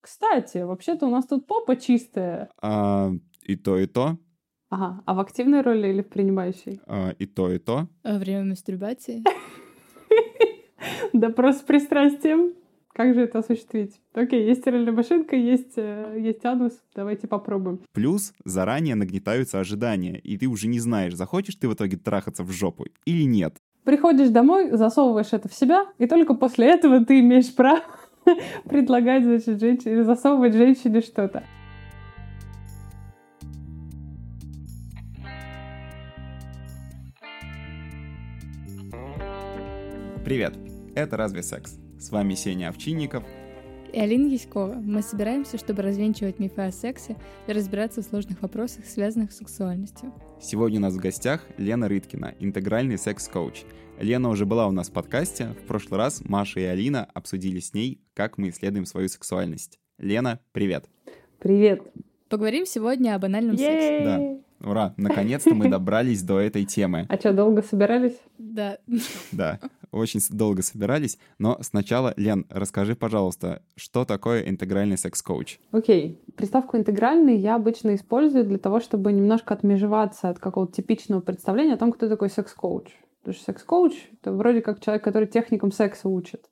Кстати, вообще-то у нас тут попа чистая. И то, и то. Ага, а в активной роли или в принимающей? И то, и то. Во время мастурбации? Да просто с пристрастием. Как же это осуществить? Окей, есть стиральная машинка, есть анус, давайте попробуем. Плюс заранее нагнетаются ожидания, и ты уже не знаешь, захочешь ты в итоге трахаться в жопу или нет. Приходишь домой, засовываешь это в себя, и только после этого ты имеешь право предлагать, значит, женщине, засовывать женщине что-то. Привет, это «Разве секс?». С вами Сеня Овчинников и Алина Яськова. Мы собираемся, чтобы развенчивать мифы о сексе и разбираться в сложных вопросах, связанных с сексуальностью. Сегодня у нас в гостях Лена Рыдкина, интегральный секс-коуч. Лена уже была у нас в подкасте. В прошлый раз Маша и Алина обсудили с ней, как мы исследуем свою сексуальность. Лена, привет! Привет! Поговорим сегодня об анальном сексе. Да. Ура! Наконец-то мы добрались до этой темы. А что, долго собирались? Да. Да, очень долго собирались. Но сначала, Лен, расскажи, пожалуйста, что такое интегральный секс-коуч? Окей. Приставку «интегральный» я обычно использую для того, чтобы немножко отмежеваться от какого-то типичного представления о том, кто такой секс-коуч. Потому что секс-коуч — это вроде как человек, который техникам секса учит.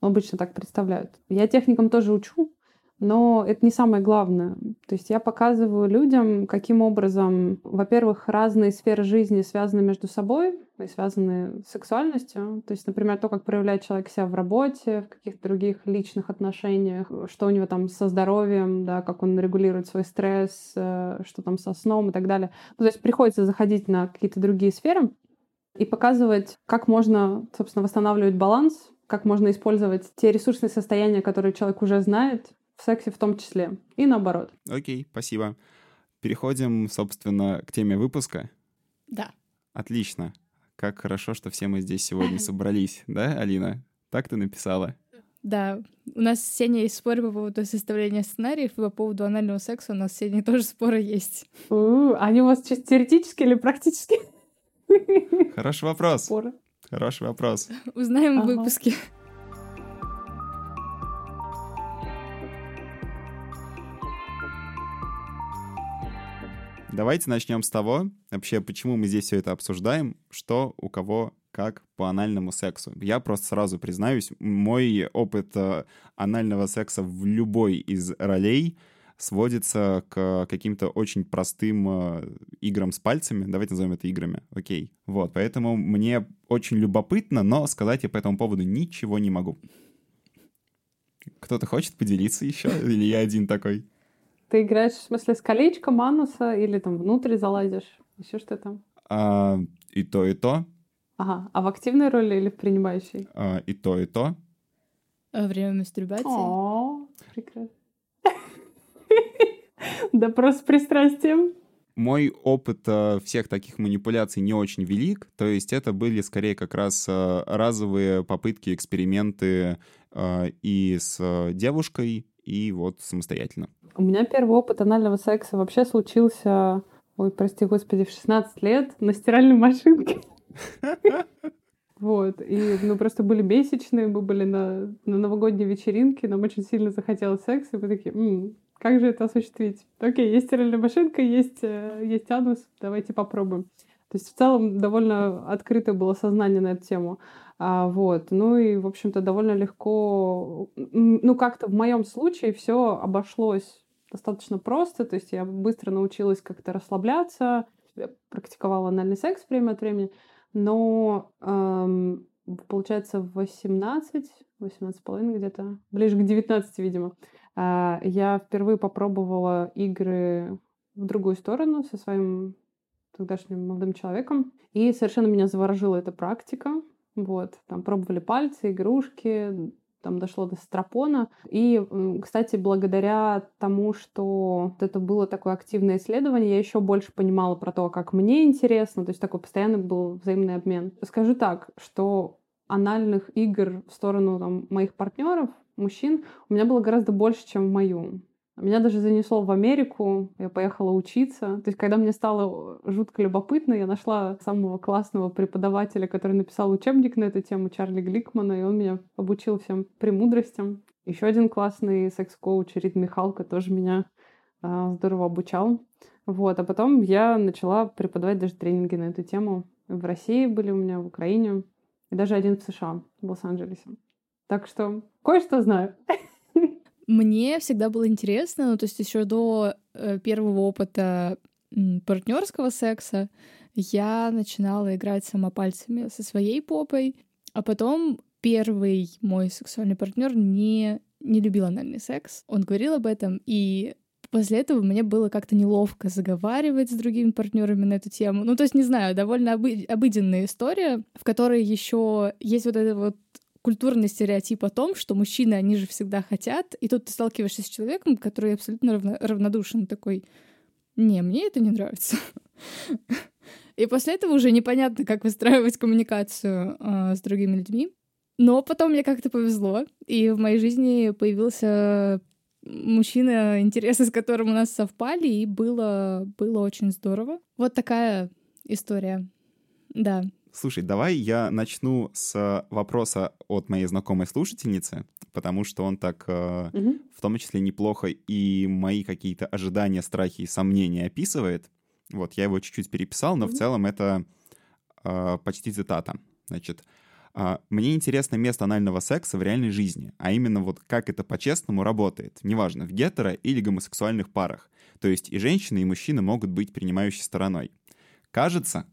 Обычно так представляют. Я техникам тоже учу. Но это не самое главное. То есть я показываю людям, каким образом, во-первых, разные сферы жизни связаны между собой и связаны с сексуальностью. То есть, например, то, как проявляет человек себя в работе, в каких-то других личных отношениях, что у него там со здоровьем, да, как он регулирует свой стресс, что там со сном и так далее. Ну, то есть приходится заходить на какие-то другие сферы и показывать, как можно, собственно, восстанавливать баланс, как можно использовать те ресурсные состояния, которые человек уже знает, в сексе в том числе. И наоборот. Окей, спасибо. Переходим, собственно, к теме выпуска. Да. Отлично. Как хорошо, что все мы здесь сегодня собрались. Да, Алина? Так ты написала. Да. У нас с Сеней есть споры по поводу составления сценариев, и по поводу анального секса у нас с Сеней тоже споры есть. Они у вас чисто теоретические или практические? Хороший вопрос. Споры. Хороший вопрос. Узнаем в выпуске. Давайте начнем с того, вообще, почему мы здесь все это обсуждаем, что у кого как по анальному сексу. Я просто сразу признаюсь, мой опыт анального секса в любой из ролей сводится к каким-то очень простым играм с пальцами. Давайте назовем это играми, окей. Вот, поэтому мне очень любопытно, но сказать я по этому поводу ничего не могу. Кто-то хочет поделиться еще? Или я один такой? Ты играешь, в смысле, с колечком ануса или там внутрь залазишь? Еще что там? И то, и то. Ага. А в активной роли или в принимающей? И то, и то. Во время мастурбации? О, прекрасно. Да просто с пристрастием. Мой опыт всех таких манипуляций не очень велик, то есть это были скорее как раз разовые попытки, эксперименты и с девушкой, и вот самостоятельно. У меня первый опыт анального секса вообще случился, в 16 лет на стиральной машинке. Вот, и, просто были месячные, мы были на новогодней вечеринке, нам очень сильно захотелось секса, и мы такие, как же это осуществить? Окей, есть стиральная машинка, есть анус, давайте попробуем. То есть в целом довольно открытое было сознание на эту тему. Ну и, в общем-то, довольно легко, как-то в моем случае все обошлось достаточно просто, то есть я быстро научилась как-то расслабляться, я практиковала анальный секс время от времени, но, получается, в 18,5 где-то, ближе к 19, видимо, я впервые попробовала игры в другую сторону со своим тогдашним молодым человеком, и совершенно меня заворожила эта практика. Вот, там пробовали пальцы, игрушки, там дошло до стропона. И, кстати, благодаря тому, что это было такое активное исследование, я еще больше понимала про то, как мне интересно, то есть такой постоянный был взаимный обмен. Скажу так, что анальных игр в сторону там, моих партнеров, мужчин, у меня было гораздо больше, чем в мою. Меня даже занесло в Америку, я поехала учиться. То есть, когда мне стало жутко любопытно, я нашла самого классного преподавателя, который написал учебник на эту тему, Чарли Гликмана, и он меня обучил всем премудростям. Еще один классный секс-коуч Рид Михалко тоже меня здорово обучал. Вот. А потом я начала преподавать даже тренинги на эту тему. В России были у меня, в Украине. И даже один в США, в Лос-Анджелесе. Так что кое-что знаю. Мне всегда было интересно, ну, то есть еще до первого опыта партнерского секса я начинала играть сама пальцами со своей попой, а потом первый мой сексуальный партнер не любил анальный секс. Он говорил об этом, и после этого мне было как-то неловко заговаривать с другими партнерами на эту тему. Ну, то есть, не знаю, довольно обыденная история, в которой еще есть вот это вот культурный стереотип о том, что мужчины, они же всегда хотят. И тут ты сталкиваешься с человеком, который абсолютно равнодушен, такой: «Не, мне это не нравится». И после этого уже непонятно, как выстраивать коммуникацию с другими людьми. Но потом мне как-то повезло, и в моей жизни появился мужчина, интересы с которым у нас совпали, и было очень здорово. Вот такая история, да. Слушай, давай я начну с вопроса от моей знакомой слушательницы, потому что он так, в том числе, неплохо и мои какие-то ожидания, страхи и сомнения описывает. Вот, я его чуть-чуть переписал, но в целом это почти цитата. Значит, мне интересно место анального секса в реальной жизни, а именно вот как это по-честному работает, неважно, в гетеро- или гомосексуальных парах. То есть и женщины, и мужчины могут быть принимающей стороной. Кажется,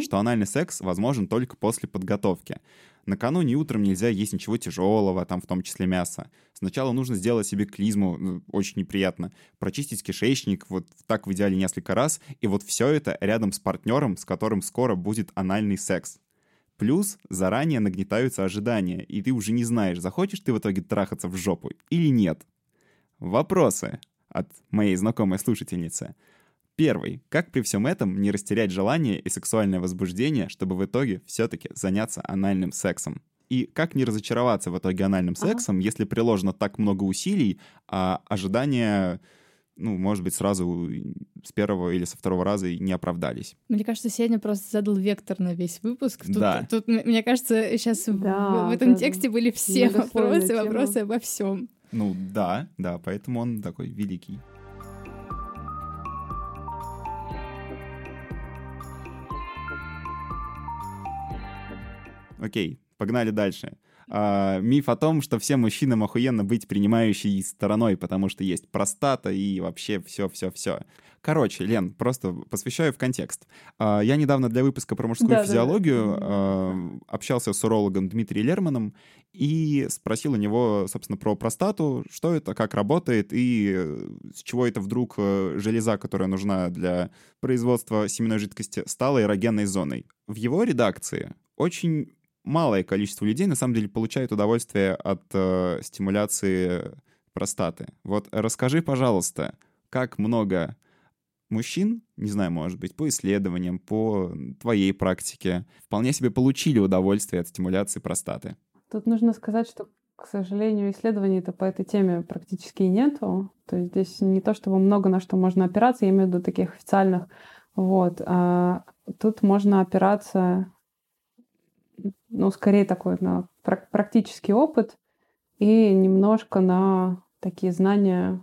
что анальный секс возможен только после подготовки. Накануне утром нельзя есть ничего тяжелого, там в том числе мясо. Сначала нужно сделать себе клизму, очень неприятно, прочистить кишечник, вот так в идеале несколько раз, и вот все это рядом с партнером, с которым скоро будет анальный секс. Плюс заранее нагнетаются ожидания, и ты уже не знаешь, захочешь ты в итоге трахаться в жопу или нет. Вопросы от моей знакомой слушательницы. Первый. Как при всем этом не растерять желание и сексуальное возбуждение, чтобы в итоге все-таки заняться анальным сексом? И как не разочароваться в итоге анальным сексом, если приложено так много усилий, а ожидания, ну, может быть, сразу с первого или со второго раза и не оправдались? Мне кажется, Сеня просто задал вектор на весь выпуск. Тут мне кажется, сейчас в этом тексте были все вопросы обо всем. Ну да, поэтому он такой великий. Окей, погнали дальше. Миф о том, что всем мужчинам охуенно быть принимающей стороной, потому что есть простата и вообще все. Короче, Лен, просто посвящаю в контекст. Я недавно для выпуска про мужскую физиологию общался с урологом Дмитрием Лерманом и спросил у него, собственно, про простату, что это, как работает и с чего это вдруг железа, которая нужна для производства семенной жидкости, стала эрогенной зоной. В его редакции очень малое количество людей, на самом деле, получают удовольствие от стимуляции простаты. Вот расскажи, пожалуйста, как много мужчин, не знаю, может быть, по исследованиям, по твоей практике, вполне себе получили удовольствие от стимуляции простаты? Тут нужно сказать, что, к сожалению, исследований-то по этой теме практически нету. То есть здесь не то чтобы много на что можно опираться, я имею в виду таких официальных. Вот. А тут можно опираться... ну, скорее такой на практический опыт и немножко на такие знания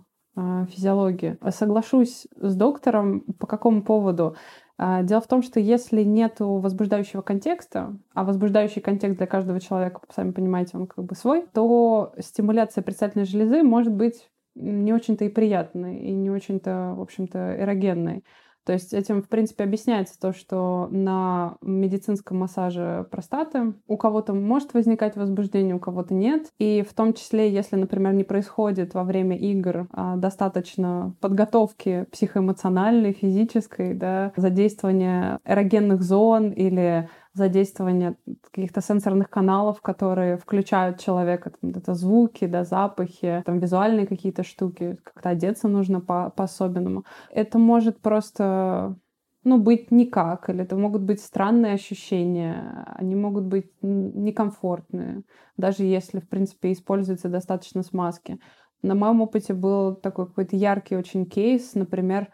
физиологии. Соглашусь с доктором по какому поводу. Дело в том, что если нет возбуждающего контекста, а возбуждающий контекст для каждого человека, сами понимаете, он как бы свой, то стимуляция предстательной железы может быть не очень-то и приятной, и не очень-то, в общем-то, эрогенной. То есть этим, в принципе, объясняется то, что на медицинском массаже простаты у кого-то может возникать возбуждение, у кого-то нет. И в том числе, если, например, не происходит во время игр достаточно подготовки психоэмоциональной, физической, да, задействования эрогенных зон или задействования каких-то сенсорных каналов, которые включают человека, там, это звуки, да, запахи, там, визуальные какие-то штуки, как-то одеться нужно по-особенному. Это может просто, ну, быть никак, или это могут быть странные ощущения, они могут быть некомфортные, даже если, в принципе, используются достаточно смазки. На моем опыте был такой какой-то яркий очень кейс, например,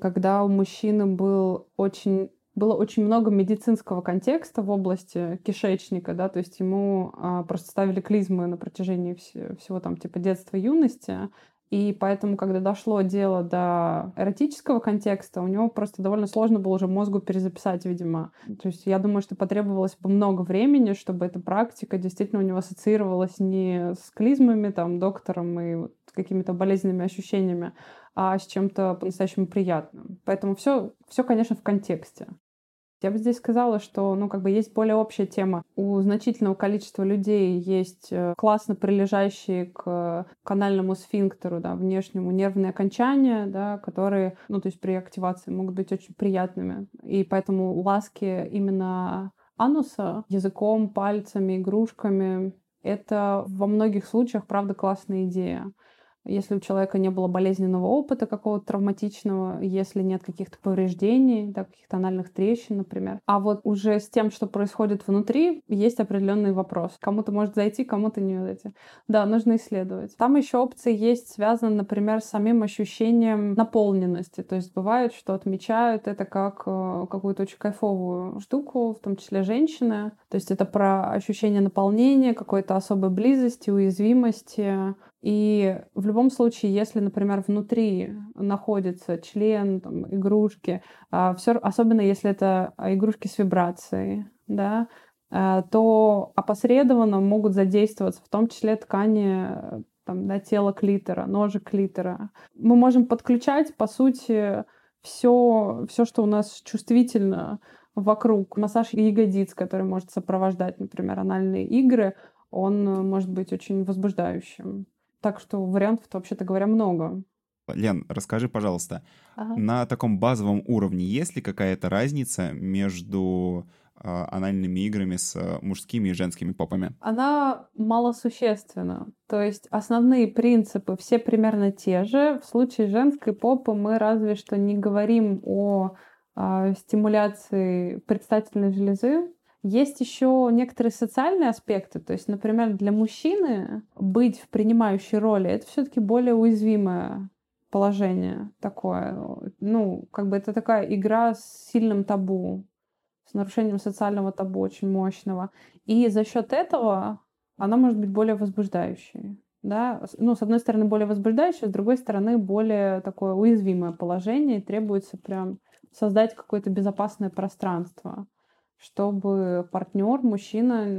когда у мужчины был очень было очень много медицинского контекста в области кишечника, да, то есть ему просто ставили клизмы на протяжении всего там типа детства, юности, и поэтому, когда дошло дело до эротического контекста, у него просто довольно сложно было уже мозгу перезаписать, видимо. То есть я думаю, что потребовалось бы много времени, чтобы эта практика действительно у него ассоциировалась не с клизмами, там, доктором и вот какими-то болезненными ощущениями, а с чем-то по-настоящему приятным. Поэтому все, конечно, в контексте. Я бы здесь сказала, что, есть более общая тема. У значительного количества людей есть классно прилежащие к канальному сфинктеру, да, внешнему нервные окончания, да, которые, при активации могут быть очень приятными. И поэтому ласки именно ануса языком, пальцами, игрушками — это во многих случаях, правда, классная идея. Если у человека не было болезненного опыта какого-то травматичного, если нет каких-то повреждений, да, каких-то анальных трещин, например. А вот уже с тем, что происходит внутри, есть определенный вопрос. Кому-то может зайти, кому-то не зайти. Да, нужно исследовать. Там еще опции есть, связаны, например, с самим ощущением наполненности. То есть бывает, что отмечают это как какую-то очень кайфовую штуку, в том числе женщины. То есть это про ощущение наполнения, какой-то особой близости, уязвимости. И в любом случае, если, например, внутри находится член, там, игрушки, особенно если это игрушки с вибрацией, да, то опосредованно могут задействоваться в том числе ткани там, да, тела клитора, ножек клитора. Мы можем подключать, по сути, все, что у нас чувствительно вокруг. Массаж ягодиц, который может сопровождать, например, анальные игры, он может быть очень возбуждающим. Так что вариантов, вообще-то говоря, много. Лен, расскажи, пожалуйста, на таком базовом уровне есть ли какая-то разница между анальными играми с мужскими и женскими попами? Она малосущественна. То есть основные принципы все примерно те же. В случае женской попы мы разве что не говорим о стимуляции предстательной железы. Есть еще некоторые социальные аспекты, то есть, например, для мужчины быть в принимающей роли — это все-таки более уязвимое положение такое. Это такая игра с сильным табу, с нарушением социального табу очень мощного. И за счет этого она может быть более возбуждающей. Да? С одной стороны, более возбуждающая, с другой стороны, более такое уязвимое положение, и требуется прям создать какое-то безопасное пространство, чтобы партнер, мужчина,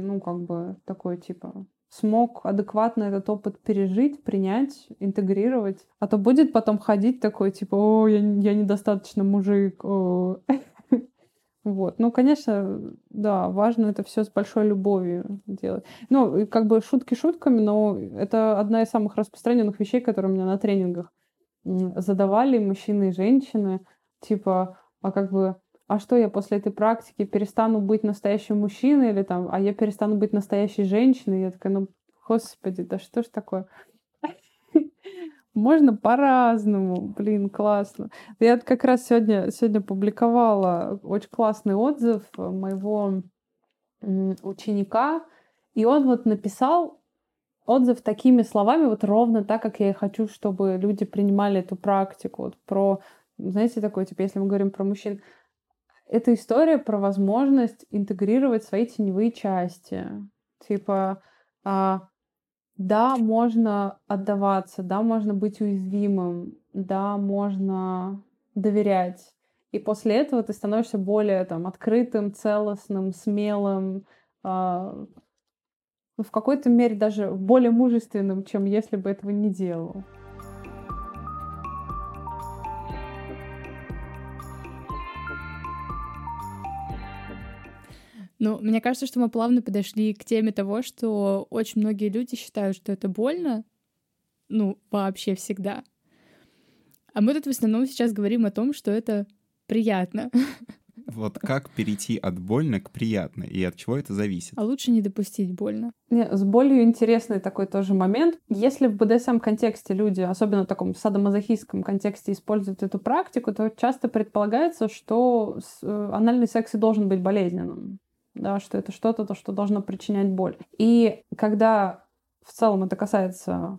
такой типа смог адекватно этот опыт пережить, принять, интегрировать. А то будет потом ходить такой типа: «О, я недостаточно мужик». Вот. Конечно, да, важно это все с большой любовью делать. Шутки шутками, но это одна из самых распространенных вещей, которые у меня на тренингах задавали мужчины и женщины. Типа, а что, я после этой практики перестану быть настоящим мужчиной, или там, а я перестану быть настоящей женщиной? Я такая, господи, да что ж такое? Можно по-разному, классно. Я как раз сегодня публиковала очень классный отзыв моего ученика, и он написал отзыв такими словами, ровно так, как я и хочу, чтобы люди принимали эту практику. Про, если мы говорим про мужчин, это история про возможность интегрировать свои теневые части. Да, можно отдаваться, да, можно быть уязвимым, да, можно доверять. И после этого ты становишься более открытым, целостным, смелым, в какой-то мере даже более мужественным, чем если бы этого не делал. Мне кажется, что мы плавно подошли к теме того, что очень многие люди считают, что это больно, вообще всегда. А мы тут в основном сейчас говорим о том, что это приятно. Вот как перейти от больно к приятно, и от чего это зависит? А лучше не допустить больно. С болью интересный такой тоже момент. Если в БДСМ-контексте люди, особенно в таком садомазохистском контексте, используют эту практику, то часто предполагается, что анальный секс и должен быть болезненным. Да, что это что-то, что должно причинять боль. И когда в целом это касается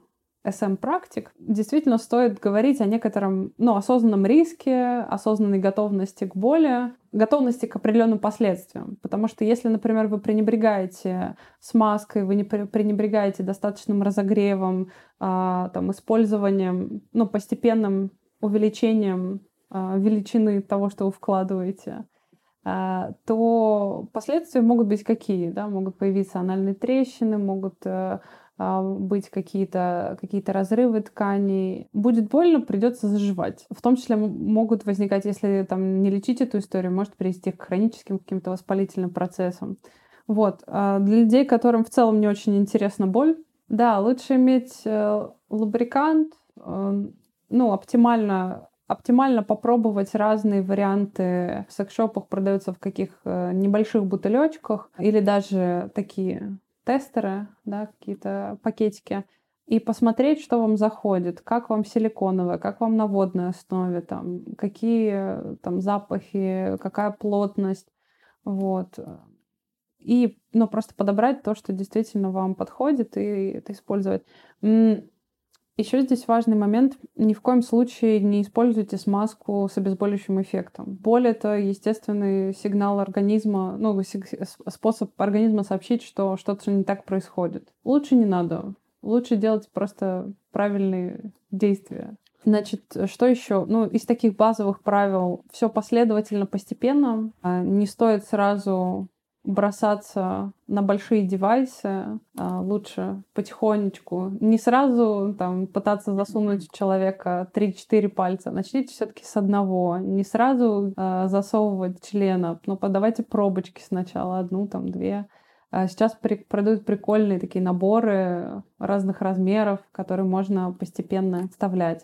СМ-практик, действительно стоит говорить о некотором осознанном риске, осознанной готовности к боли. готовности к определенным последствиям. Потому что если, например, вы пренебрегаете смазкой, вы не пренебрегаете достаточным разогревом, использованием, постепенным увеличением величины того, что вы вкладываете, то последствия могут быть какие? Да? Могут появиться анальные трещины, могут быть какие-то разрывы тканей. Будет больно, придется заживать. В том числе могут возникать, если не лечить эту историю, может привести к хроническим каким-то воспалительным процессам. Вот. Для людей, которым в целом не очень интересна боль, да, лучше иметь лубрикант, оптимально попробовать разные варианты. В секс-шопах продаются в каких небольших бутылечках или даже такие тестеры, да, какие-то пакетики, и посмотреть, что вам заходит, как вам силиконовая, как вам на водной основе, какие запахи, какая плотность, вот. И, просто подобрать то, что действительно вам подходит, и это использовать. Еще здесь важный момент. Ни в коем случае не используйте смазку с обезболивающим эффектом. Боль — это естественный сигнал организма, способ организма сообщить, что что-то не так происходит. Лучше не надо. Лучше делать просто правильные действия. Значит, что еще? Из таких базовых правил: все последовательно, постепенно. Не стоит сразу бросаться на большие девайсы, лучше потихонечку. Не сразу пытаться засунуть в человека 3-4 пальца. Начните все-таки с одного. Не сразу засовывать члена. Подавайте пробочки сначала. Одну, две. Сейчас продают прикольные такие наборы разных размеров, которые можно постепенно вставлять.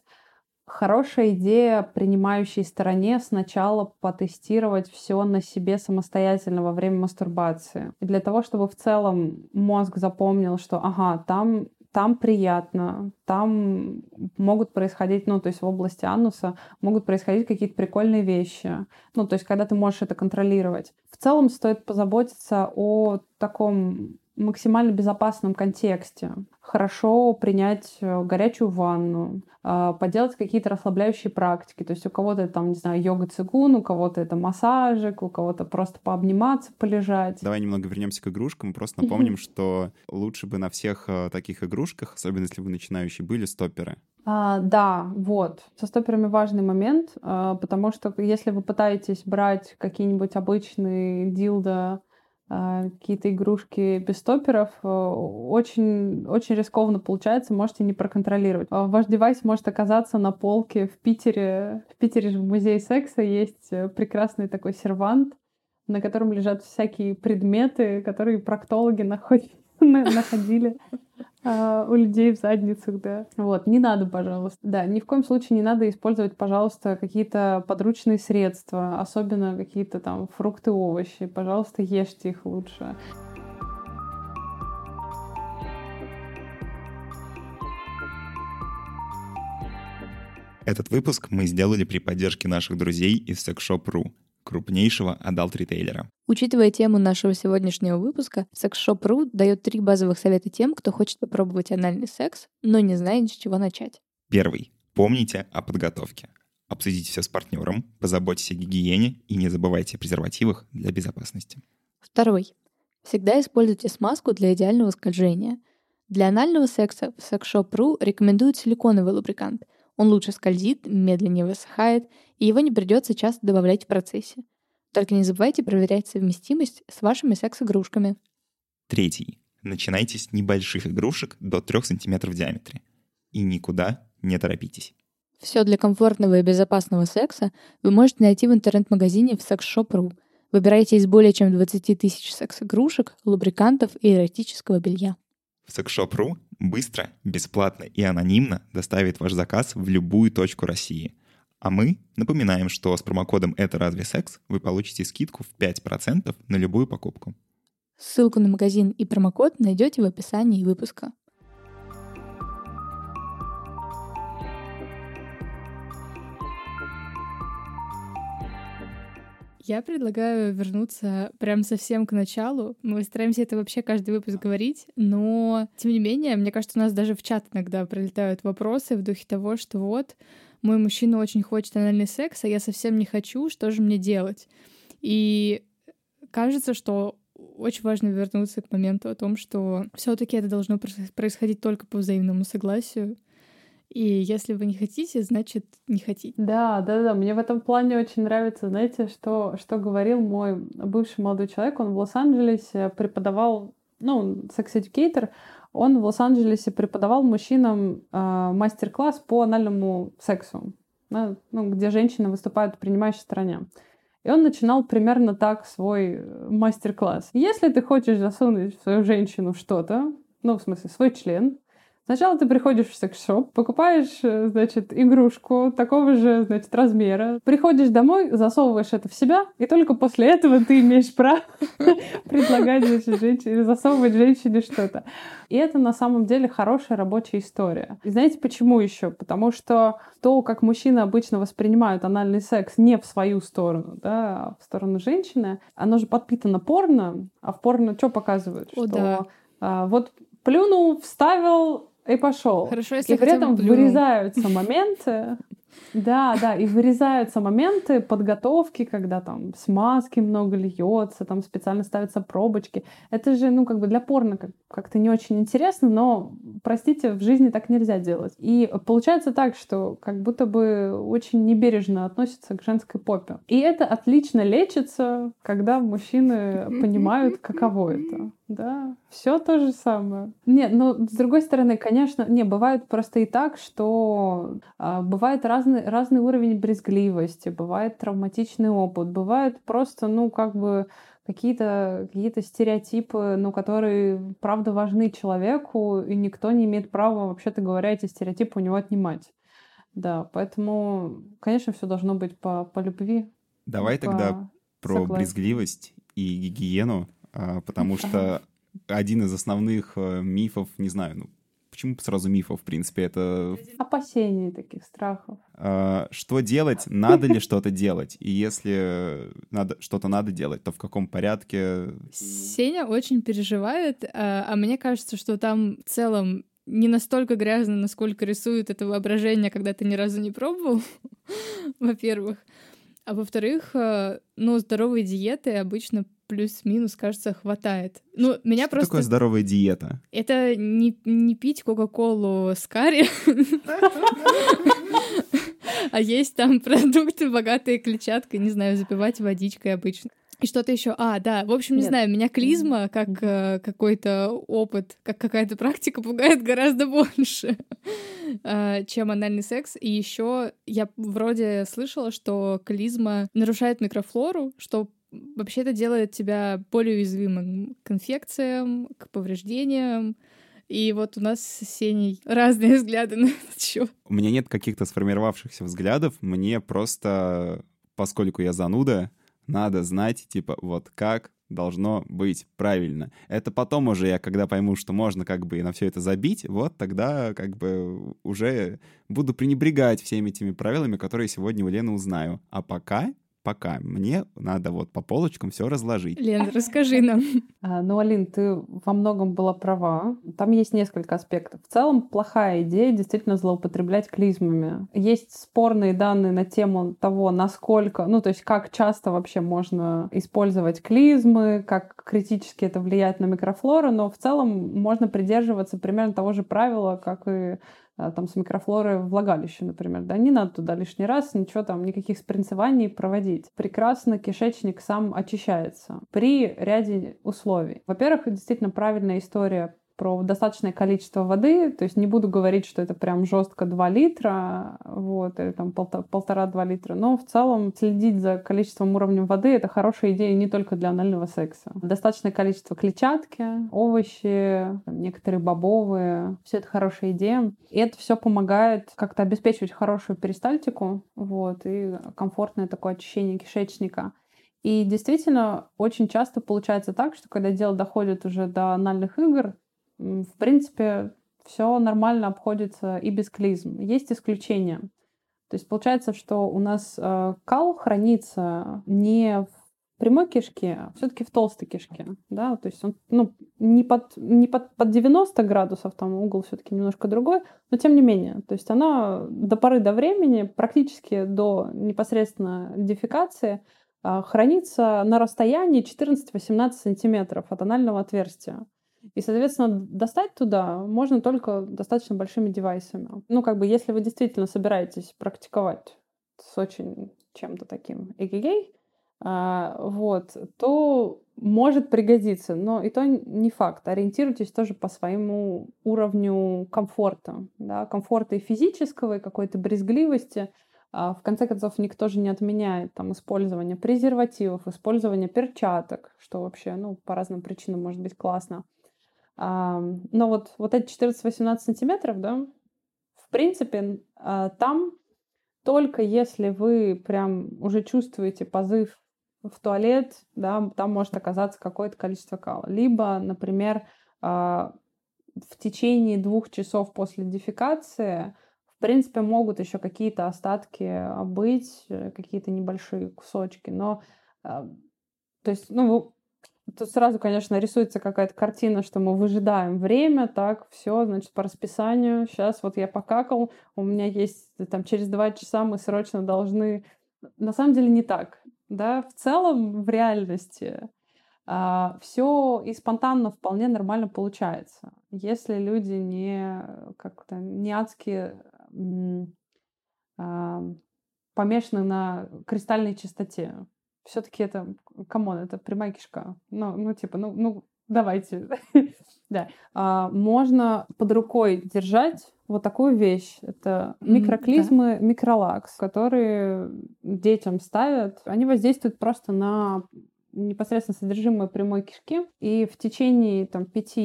Хорошая идея принимающей стороне сначала потестировать все на себе самостоятельно во время мастурбации. И для того, чтобы в целом мозг запомнил, что там приятно, там могут происходить, в области ануса могут происходить какие-то прикольные вещи. Когда ты можешь это контролировать. В целом стоит позаботиться о таком максимально безопасном контексте. Хорошо принять горячую ванну, поделать какие-то расслабляющие практики. То есть у кого-то йога-цигун, у кого-то это массажик, у кого-то просто пообниматься, полежать. Давай немного вернемся к игрушкам. Просто напомним, что лучше бы на всех таких игрушках, особенно если вы начинающие, были стоперы. Да, вот. Со стоперами важный момент, потому что если вы пытаетесь брать какие-нибудь обычные дилдо, какие-то игрушки без стоперов, очень, очень рискованно получается, можете не проконтролировать. Ваш девайс может оказаться на полке в Питере. В Питере же в музее секса есть прекрасный такой сервант, на котором лежат всякие предметы, которые проктологи находили у людей в задницах, да. Вот, не надо, пожалуйста. Да, ни в коем случае не надо использовать, пожалуйста, какие-то подручные средства, особенно какие-то фрукты, овощи. Пожалуйста, ешьте их лучше. Этот выпуск мы сделали при поддержке наших друзей из vsexshop.ru, крупнейшего адалт-ритейлера. Учитывая тему нашего сегодняшнего выпуска, sexshop.ru дает 3 базовых совета тем, кто хочет попробовать анальный секс, но не знает, с чего начать. Первый. Помните о подготовке. Обсудите все с партнером, позаботьтесь о гигиене и не забывайте о презервативах для безопасности. Второй. Всегда используйте смазку для идеального скольжения. Для анального секса в sexshop.ru рекомендуют силиконовый лубрикант. Он лучше скользит, медленнее высыхает, и его не придется часто добавлять в процессе. Только не забывайте проверять совместимость с вашими секс-игрушками. Третий. Начинайте с небольших игрушек до 3 см в диаметре. И никуда не торопитесь. Все для комфортного и безопасного секса вы можете найти в интернет-магазине vsexshop.ru. Выбирайте из более чем 20 000 секс-игрушек, лубрикантов и эротического белья. Sexshop.ru быстро, бесплатно и анонимно доставит ваш заказ в любую точку России. А мы напоминаем, что с промокодом «Это разве секс» вы получите скидку в 5% на любую покупку. Ссылку на магазин и промокод найдете в описании выпуска. Я предлагаю вернуться прям совсем к началу. Мы стараемся это вообще каждый выпуск говорить, но, тем не менее, мне кажется, у нас даже в чат иногда прилетают вопросы в духе того, что вот, мой мужчина очень хочет анальный секс, а я совсем не хочу, что же мне делать? И кажется, что очень важно вернуться к моменту о том, что все-таки это должно происходить только по взаимному согласию. И если вы не хотите, значит, не хотите. Да. Мне в этом плане очень нравится, знаете, что говорил мой бывший молодой человек. Он в Лос-Анджелесе преподавал, секс-эдюкейтер. Он в Лос-Анджелесе преподавал мужчинам мастер-класс по анальному сексу, где женщины выступают в принимающей стороне. И он начинал примерно так свой мастер-класс. Если ты хочешь засунуть в свою женщину что-то, свой член, сначала ты приходишь в секс-шоп, покупаешь, игрушку такого же, размера, приходишь домой, засовываешь это в себя, и только после этого ты имеешь право предлагать женщине, засовывать женщине что-то. И это на самом деле хорошая рабочая история. И знаете почему еще? Потому что то, как мужчины обычно воспринимают анальный секс не в свою сторону, да, а в сторону женщины, оно же подпитано порно, а в порно что показывают? О, что да. Плюнул, вставил и пошел. Хорошо, если и при этом вырезаются моменты. Да, и вырезаются моменты подготовки, когда там смазки много льется, там специально ставятся пробочки. Это же, для порно как-то не очень интересно, но, простите, в жизни так нельзя делать. И получается так, что как будто бы очень небережно относятся к женской попе. И это отлично лечится, когда мужчины понимают, каково это. Да, все то же самое. С другой стороны, конечно, бывает просто и так, что бывает разный уровень брезгливости, бывает травматичный опыт, бывают просто, какие-то стереотипы, которые, правда, важны человеку, и никто не имеет права, вообще-то говоря, эти стереотипы у него отнимать. Да, поэтому, конечно, все должно быть по любви. Давай тогда про согласию. Брезгливость и гигиену. Потому что один из основных мифов, не знаю, почему сразу мифов, в принципе, это... Опасений таких, страхов. Что делать? Надо ли что-то делать? И если что-то надо делать, то в каком порядке? Сеня очень переживает, а мне кажется, что там в целом не настолько грязно, насколько рисует это воображение, когда ты ни разу не пробовал, во-первых. А во-вторых, здоровые диеты обычно плюс-минус, кажется, хватает. Меня что просто... Что такое здоровая диета? Это не пить кока-колу с карри, а есть там продукты, богатые клетчаткой, не знаю, запивать водичкой обычно. И что-то еще. Не знаю, меня клизма, как какой-то опыт, как какая-то практика пугает гораздо больше, чем анальный секс. И еще я вроде слышала, что клизма нарушает микрофлору, что вообще-то делает тебя более уязвимым к инфекциям, к повреждениям. И у нас с Сеней разные взгляды на этот счет. У меня нет каких-то сформировавшихся взглядов. Мне просто, поскольку я зануда, надо знать, как должно быть правильно. Это потом уже я, когда пойму, что можно и на все это забить, тогда уже буду пренебрегать всеми этими правилами, которые сегодня у Лены узнаю. А пока мне надо по полочкам все разложить. Лен, расскажи нам. Алин, ты во многом была права. Там есть несколько аспектов. В целом, плохая идея действительно злоупотреблять клизмами. Есть спорные данные на тему того, насколько, как часто вообще можно использовать клизмы, как критически это влияет на микрофлору, но в целом можно придерживаться примерно того же правила, как и там с микрофлорой влагалища, например, да, не надо туда лишний раз ничего там, никаких спринцеваний проводить. Прекрасно кишечник сам очищается при ряде условий. Во-первых, действительно правильная история про достаточное количество воды, то есть не буду говорить, что это прям жестко 2 литра, или там 1,5-2 литра, но в целом следить за количеством уровнем воды — это хорошая идея не только для анального секса. Достаточное количество клетчатки, овощи, некоторые бобовые, все это хорошая идея. И это все помогает как-то обеспечивать хорошую перистальтику, и комфортное такое очищение кишечника. И действительно, очень часто получается так, что когда дело доходит уже до анальных игр, в принципе, все нормально обходится и без клизм. Есть исключения. То есть получается, что у нас кал хранится не в прямой кишке, а все-таки в толстой кишке. Да? То есть он не под 90 градусов, там угол все-таки немножко другой, но тем не менее. То есть она до поры до времени, практически до непосредственно дефекации, хранится на расстоянии 14-18 сантиметров от анального отверстия. И, соответственно, достать туда можно только достаточно большими девайсами. Ну, как бы, если вы действительно собираетесь практиковать с очень чем-то таким эгегей, вот, то может пригодиться, но и то не факт. Ориентируйтесь тоже по своему уровню комфорта, да, комфорта и физического, и какой-то брезгливости. В конце концов, никто же не отменяет там использование презервативов, использование перчаток, что вообще, ну, по разным причинам может быть классно. Но вот эти 14-18 сантиметров, да, в принципе, там только если вы прям уже чувствуете позыв в туалет, да, там может оказаться какое-то количество кала. Либо, например, в течение 2 часов после дефекации, в принципе, могут еще какие-то остатки быть, какие-то небольшие кусочки. Но, то есть, ну, тут сразу, конечно, рисуется какая-то картина, что мы выжидаем время, так, все, значит, по расписанию, сейчас вот я покакал, у меня есть, там, через 2 часа мы срочно должны... На самом деле не так, да, в целом, в реальности все и спонтанно вполне нормально получается, если люди не как-то не адски помешаны на кристальной чистоте. Все-таки это, камон, это прямая кишка. Ну, давайте. Да. Можно под рукой держать вот такую вещь. Это микроклизмы, микролакс, которые детям ставят. Они воздействуют просто на непосредственно содержимое прямой кишки. И в течение там 5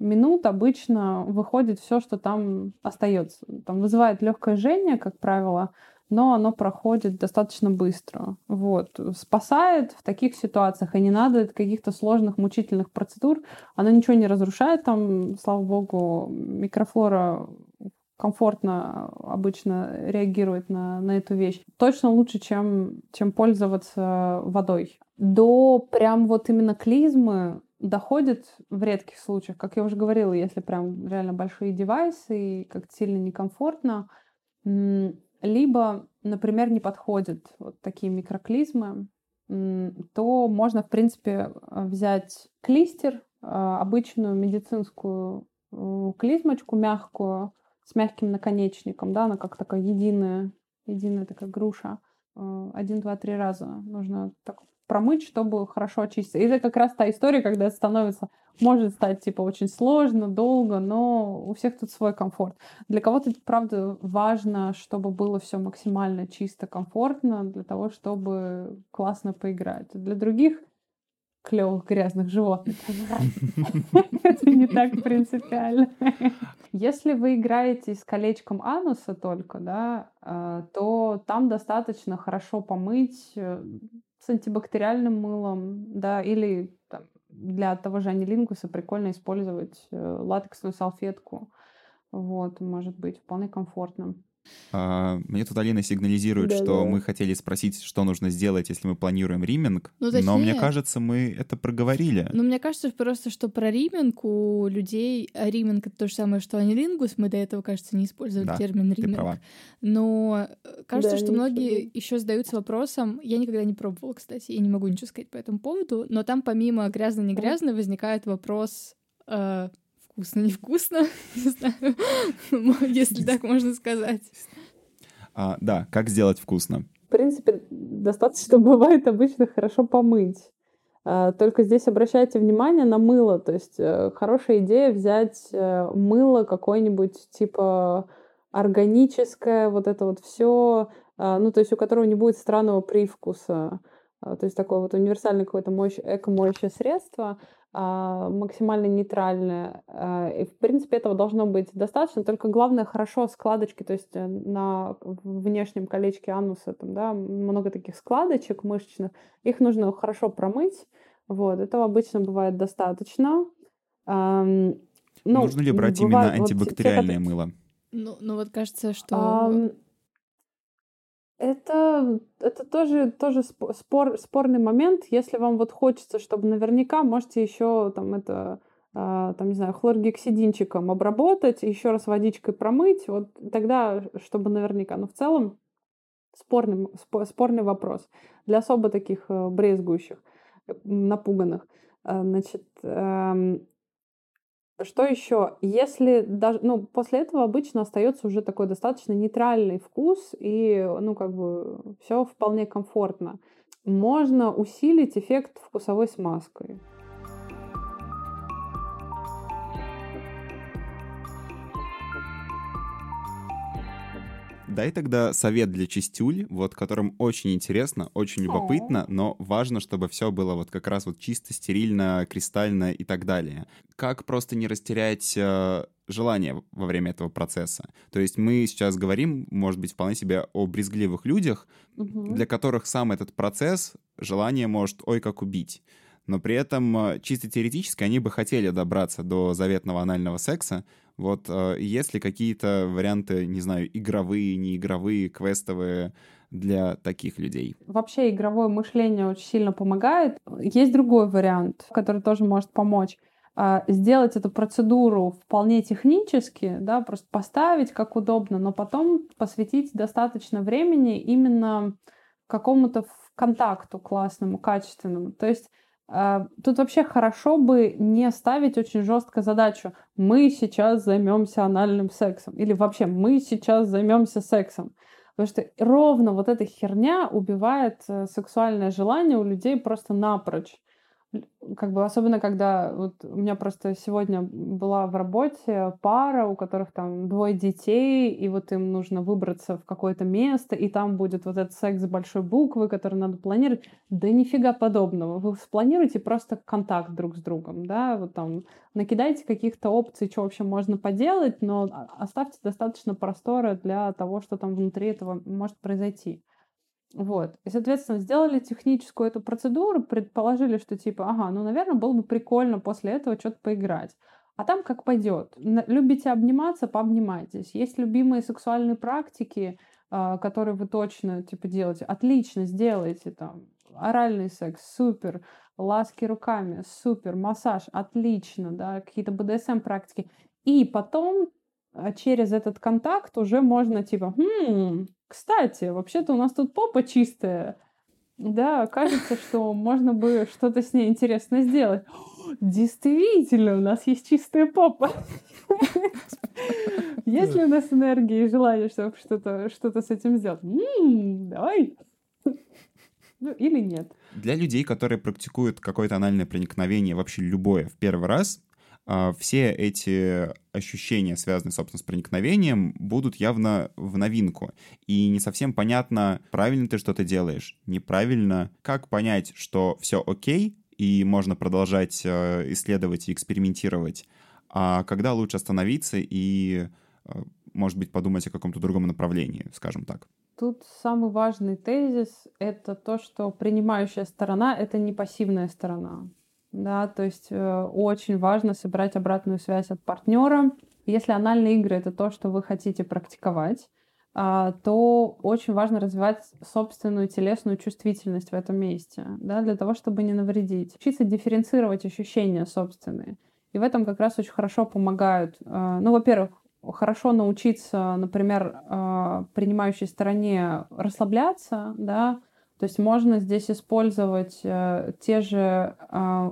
минут обычно выходит все, что там остается. Там вызывает легкое жжение, как правило, но оно проходит достаточно быстро. Вот. Спасает в таких ситуациях, и не надо каких-то сложных, мучительных процедур. Оно ничего не разрушает, там, слава богу, микрофлора комфортно обычно реагирует на эту вещь. Точно лучше, чем пользоваться водой. До прям вот именно клизмы доходит в редких случаях, как я уже говорила, если прям реально большие девайсы и как-то сильно некомфортно. Либо, например, не подходят вот такие микроклизмы, то можно, в принципе, взять клистер, обычную медицинскую клизмочку мягкую, с мягким наконечником, да, она как такая единая такая груша. 1, 2, 3 раза нужно так промыть, чтобы хорошо очиститься. И это как раз та история, когда это становится... Может стать, типа, очень сложно, долго, но у всех тут свой комфорт. Для кого-то, правда, важно, чтобы было все максимально чисто, комфортно, для того, чтобы классно поиграть. Для других клёвых грязных животных это не так принципиально. Если вы играете с колечком ануса только, да, то там достаточно хорошо помыть с антибактериальным мылом, да, или там для того же анилингуса прикольно использовать латексную салфетку. Вот, может быть, вполне комфортно. Мне тут Алина сигнализирует, да, что мы хотели спросить, что нужно сделать, если мы планируем риминг, но мне кажется, мы это проговорили. Ну, мне кажется просто, что про риминг у людей... Риминг — это то же самое, что анилингус. Мы до этого, кажется, не использовали термин риминг. Но кажется, что многие еще задаются вопросом... Я никогда не пробовала, кстати, я не могу ничего сказать по этому поводу, но там помимо грязно-негрязно возникает вопрос... Вкусно-невкусно, не знаю, если так можно сказать. Да, как сделать вкусно? В принципе, достаточно бывает обычно хорошо помыть. Только здесь обращайте внимание на мыло. То есть хорошая идея взять мыло какое-нибудь типа органическое, вот это вот все, ну, то есть у которого не будет странного привкуса. То есть такое вот универсальное какое-то эко-моющее средство, максимально нейтральное. И, в принципе, этого должно быть достаточно. Только главное, хорошо складочки, то есть на внешнем колечке ануса там, да, много таких складочек мышечных. Их нужно хорошо промыть. Вот. Этого обычно бывает достаточно. Нужно ли брать именно антибактериальное мыло? Ну, вот кажется, что... Это тоже спорный момент. Если вам вот хочется, чтобы наверняка, можете еще там это, там, не знаю, хлоргексидинчиком обработать, еще раз водичкой промыть, вот тогда, чтобы наверняка. Но в целом Спорный вопрос для особо таких брезгующих, напуганных. Значит, что еще? Если даже, ну, после этого обычно остается уже такой достаточно нейтральный вкус, и, ну, как бы, все вполне комфортно. Можно усилить эффект вкусовой смазкой. Дай тогда совет для чистюль, вот которым очень интересно, очень любопытно, но важно, чтобы все было вот как раз вот чисто, стерильно, кристально и так далее. Как просто не растерять желание во время этого процесса? То есть мы сейчас говорим, может быть, вполне себе о брезгливых людях, для которых сам этот процесс желание может ой как убить. Но при этом чисто теоретически они бы хотели добраться до заветного анального секса. Вот есть ли какие-то варианты, не знаю, игровые, неигровые, квестовые для таких людей? Вообще игровое мышление очень сильно помогает. Есть другой вариант, который тоже может помочь. Сделать эту процедуру вполне технически, да, просто поставить как удобно, но потом посвятить достаточно времени именно какому-то контакту классному, качественному. То есть тут вообще хорошо бы не ставить очень жестко задачу «мы сейчас займемся анальным сексом» или вообще «мы сейчас займемся сексом». Потому что ровно вот эта херня убивает сексуальное желание у людей просто напрочь. Как бы, особенно когда вот, у меня просто сегодня была в работе пара, у которых там 2 детей, и вот им нужно выбраться в какое-то место, и там будет вот этот секс с большой буквы, который надо планировать. Да нифига подобного. Вы спланируете просто контакт друг с другом, да, вот там накидайте каких-то опций, что вообще можно поделать, но оставьте достаточно простора для того, что там внутри этого может произойти. Вот. И, соответственно, сделали техническую эту процедуру, предположили, что типа, ага, ну, наверное, было бы прикольно после этого что-то поиграть. А там как пойдет. Любите обниматься, пообнимайтесь. Есть любимые сексуальные практики, которые вы точно, типа, делаете. Отлично, сделайте там. Оральный секс, супер. Ласки руками, супер. Массаж, отлично, да. Какие-то БДСМ-практики. И потом через этот контакт уже можно, типа, кстати, вообще-то у нас тут попа чистая. Да, кажется, что можно бы что-то с ней интересное сделать. Действительно, у нас есть чистая попа. Есть ли у нас энергия и желание, чтобы что-то с этим сделать? Давай. Ну, или нет. Для людей, которые практикуют какое-то анальное проникновение, вообще любое, в первый раз, все эти ощущения, связанные, собственно, с проникновением, будут явно в новинку. И не совсем понятно, правильно ты что-то делаешь, неправильно. Как понять, что все окей, и можно продолжать исследовать и экспериментировать, а когда лучше остановиться и, может быть, подумать о каком-то другом направлении, скажем так? Тут самый важный тезис — это то, что принимающая сторона — это не пассивная сторона. Да, то есть очень важно собирать обратную связь от партнера. Если анальные игры — это то, что вы хотите практиковать, то очень важно развивать собственную телесную чувствительность в этом месте, да, для того, чтобы не навредить. Учиться дифференцировать ощущения собственные. И в этом как раз очень хорошо помогают. Ну, во-первых, хорошо научиться, например, принимающей стороне расслабляться, да. То есть можно здесь использовать те же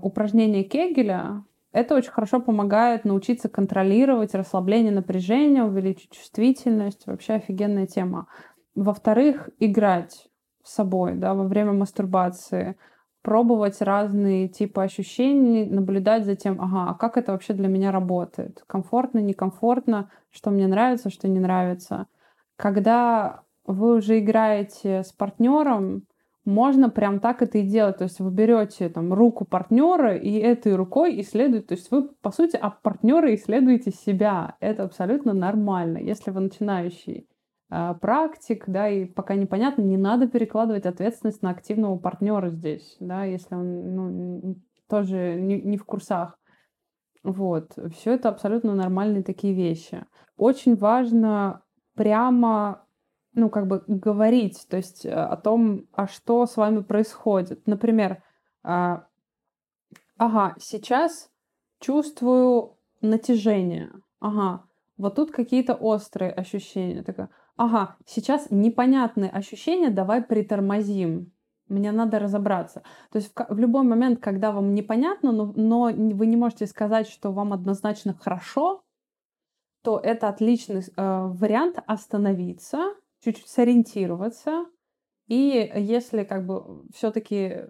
упражнения Кегеля. Это очень хорошо помогает научиться контролировать расслабление напряжения, увеличить чувствительность. Вообще офигенная тема. Во-вторых, играть с собой, да, во время мастурбации. Пробовать разные типы ощущений, наблюдать за тем, ага, а как это вообще для меня работает? Комфортно, некомфортно? Что мне нравится, что не нравится? Когда вы уже играете с партнером, можно прям так это и делать. То есть вы берете там руку партнера и этой рукой исследуете. То есть вы, по сути, от партнера исследуете себя. Это абсолютно нормально. Если вы начинающий практик, да, и пока непонятно, не надо перекладывать ответственность на активного партнера здесь, да, если он тоже не в курсах. Вот. Все это абсолютно нормальные такие вещи. Очень важно прямо говорить, то есть о том, а что с вами происходит. Например, сейчас чувствую натяжение, вот тут какие-то острые ощущения. Такая, ага, сейчас непонятные ощущения, давай притормозим. Мне надо разобраться. То есть в любой момент, когда вам непонятно, но вы не можете сказать, что вам однозначно хорошо, то это отличный вариант остановиться, чуть-чуть сориентироваться. И если как бы все-таки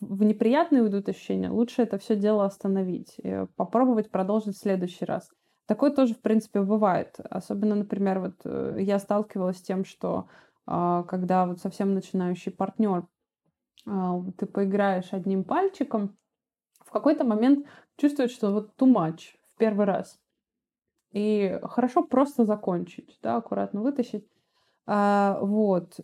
в неприятные уйдут ощущения, лучше это все дело остановить, попробовать продолжить в следующий раз. Такое тоже, в принципе, бывает. Особенно, например, вот я сталкивалась с тем, что когда вот совсем начинающий партнер, ты поиграешь одним пальчиком, в какой-то момент чувствует, что вот too much в первый раз. И хорошо просто закончить, да, аккуратно вытащить. Вот.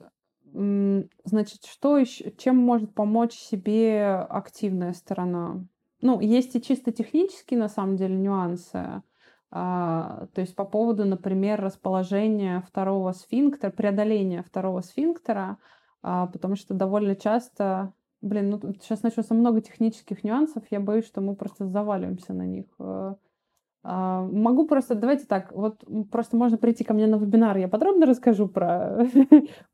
Значит, что еще, чем может помочь себе активная сторона? Ну, есть и чисто технические, на самом деле, нюансы. То есть по поводу, например, расположения второго сфинктера, преодоления второго сфинктера, потому что довольно часто... Блин, ну сейчас начнется много технических нюансов, я боюсь, что мы просто заваливаемся на них. Могу просто... Давайте так, вот просто можно прийти ко мне на вебинар, я подробно расскажу про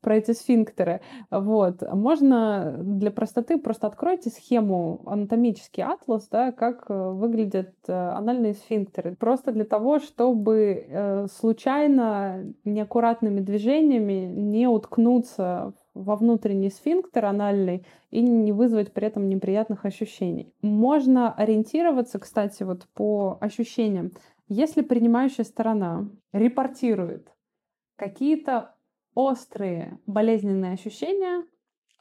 эти сфинктеры. Вот. Можно для простоты просто откройте схему, анатомический атлас, да, как выглядят анальные сфинктеры. Просто для того, чтобы случайно неаккуратными движениями не уткнуться во внутренний сфинктер анальный и не вызвать при этом неприятных ощущений. Можно ориентироваться, кстати, вот по ощущениям. Если принимающая сторона репортирует какие-то острые болезненные ощущения,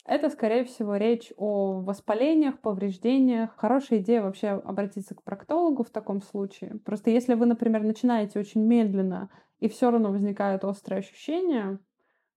это, скорее всего, речь о воспалениях, повреждениях. Хорошая идея вообще обратиться к проктологу в таком случае. Просто если вы, например, начинаете очень медленно и все равно возникают острые ощущения,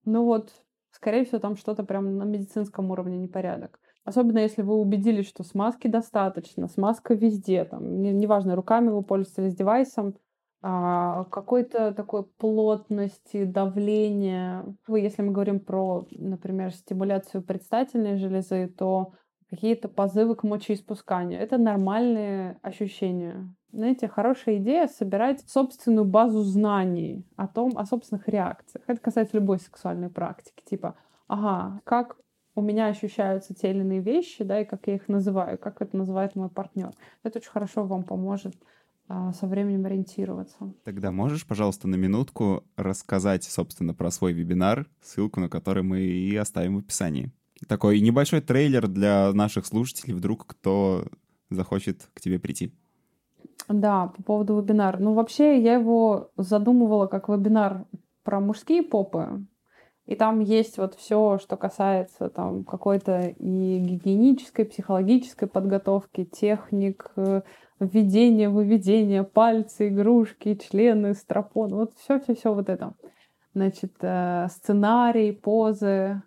ну вот... Скорее всего, там что-то прям на медицинском уровне непорядок. Особенно, если вы убедились, что смазки достаточно, смазка везде, там, неважно, руками вы пользуетесь или с девайсом, какой-то такой плотности, давления. Если мы говорим про, например, стимуляцию предстательной железы, то какие-то позывы к мочеиспусканию. Это нормальные ощущения. Знаете, хорошая идея собирать собственную базу знаний о собственных реакциях. Это касается любой сексуальной практики. Типа, ага, как у меня ощущаются те или иные вещи, да, и как я их называю, как это называет мой партнер. Это очень хорошо вам поможет со временем ориентироваться. Тогда можешь, пожалуйста, на минутку рассказать, собственно, про свой вебинар, ссылку на который мы и оставим в описании. Такой небольшой трейлер для наших слушателей, вдруг кто захочет к тебе прийти. Да, по поводу вебинара. Ну, вообще, я его задумывала как вебинар про мужские попы. И там есть вот все, что касается там какой-то и гигиенической, психологической подготовки, техник, введения, выведения, пальцы, игрушки, члены, стропон. Вот все-все-все вот это. Значит, сценарий, позы.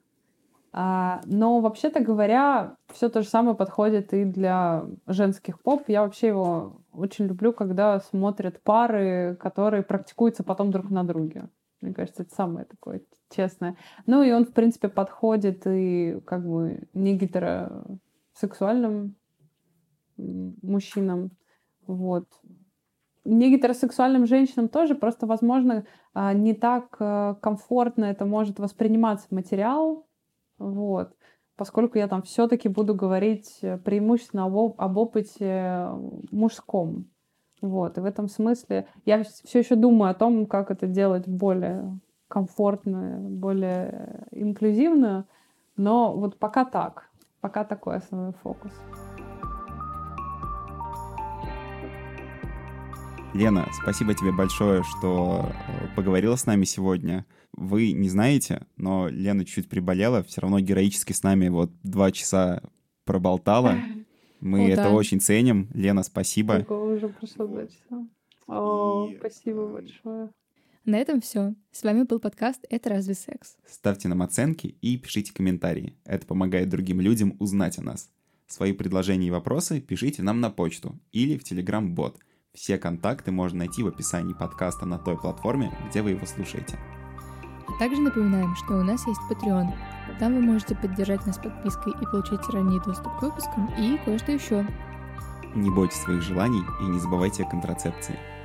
Но, вообще-то говоря, все то же самое подходит и для женских поп. Я вообще его очень люблю, когда смотрят пары, которые практикуются потом друг на друге. Мне кажется, это самое такое честное. Ну, и он, в принципе, подходит и как бы не гетеросексуальным мужчинам. Вот. Не гетеросексуальным женщинам тоже, просто, возможно, не так комфортно это может восприниматься материал. Вот. Поскольку я там все-таки буду говорить преимущественно об опыте мужском. Вот. И в этом смысле я все еще думаю о том, как это делать более комфортно, более инклюзивно. Но вот пока так. Пока такой основной фокус. Лена, спасибо тебе большое, что поговорила с нами сегодня. Вы не знаете, но Лена чуть-чуть приболела, все равно героически с нами вот 2 часа проболтала. Мы это очень ценим. Лена, спасибо. Такого уже прошло 2 часа. Спасибо большое. На этом все. С вами был подкаст «Это разве секс?». Ставьте нам оценки и пишите комментарии. Это помогает другим людям узнать о нас. Свои предложения и вопросы пишите нам на почту или в Telegram-бот. Все контакты можно найти в описании подкаста на той платформе, где вы его слушаете. Также напоминаем, что у нас есть Patreon. Там вы можете поддержать нас подпиской и получить ранний доступ к выпускам и кое-что еще. Не бойтесь своих желаний и не забывайте о контрацепции.